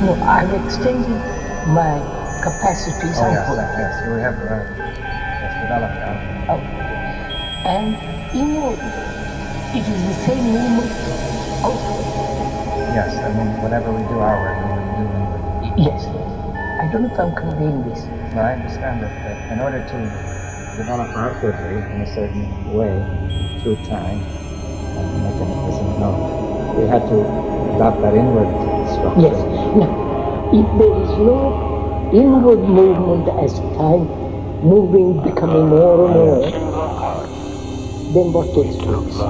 Well, I've extended my capacities. Oh, yes, yes, you have developed that. And, you know, it is the same movement outward. Yes, I mean, whatever we do outward, we do inward. Yes. I don't know if I'm conveying this. Well, I understand that, but in order to develop outwardly in a certain way, through time, and make an efficient note, we had to adopt that inward. Yes. Now, if there is no inward movement as time moving, becoming more and more, then what takes place?